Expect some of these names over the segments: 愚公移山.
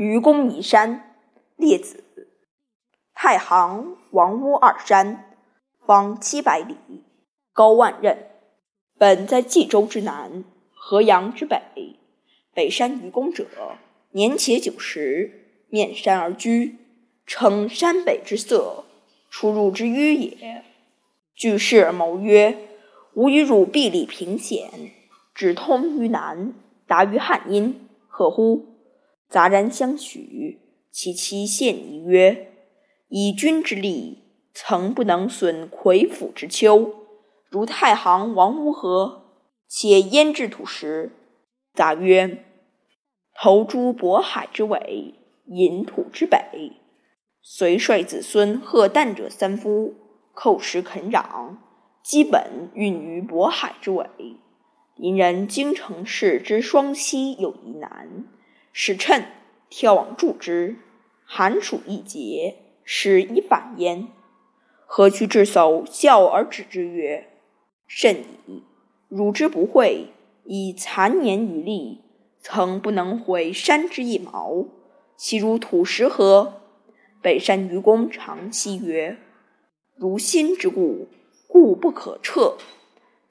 愚公移山，列子。太行、王屋二山，方700里，高万仞。本在冀州之南，河阳之北。北山愚公者，年且90，面山而居，称山北之塞，出入之迂也。据事而谋曰：吾与汝壁里平险，只通于南，达于汉阴，可乎？杂然相许。其妻献疑曰：以君之力，曾不能损魁府之丘，如太行、王屋何？且焉置土石？杂曰：投诸渤海之尾，引土之北。遂率子孙荷担者3夫，叩石垦壤，基本运于渤海之尾。邻人京城市之双溪有一难，使谶挑往助之，寒暑易节，使以反焉。何须智叟笑而止之曰：甚矣！汝之不惠，以残年余力，曾不能毁山之一毛，其如土石何？北山愚公长息曰：如心之故，故不可彻。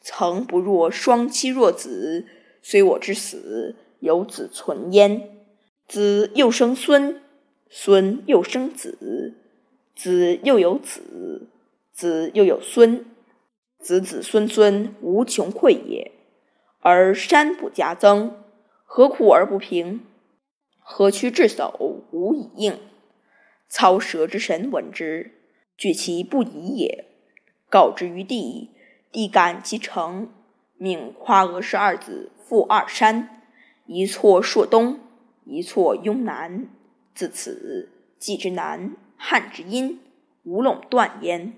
曾不若双妻若子，虽我之死，有子存焉。子又生孙，孙又生子，子又有子，子又有孙，子子孙孙，无穷匮也。而山不加增，何苦而不平？何须智叟无以应？操蛇之神闻之，惧其不已也。告之于帝，帝感其诚，命夸娥氏2子赴2山，一错朔东，一错雍南。自此冀之南，汉之阴，无垄断焉。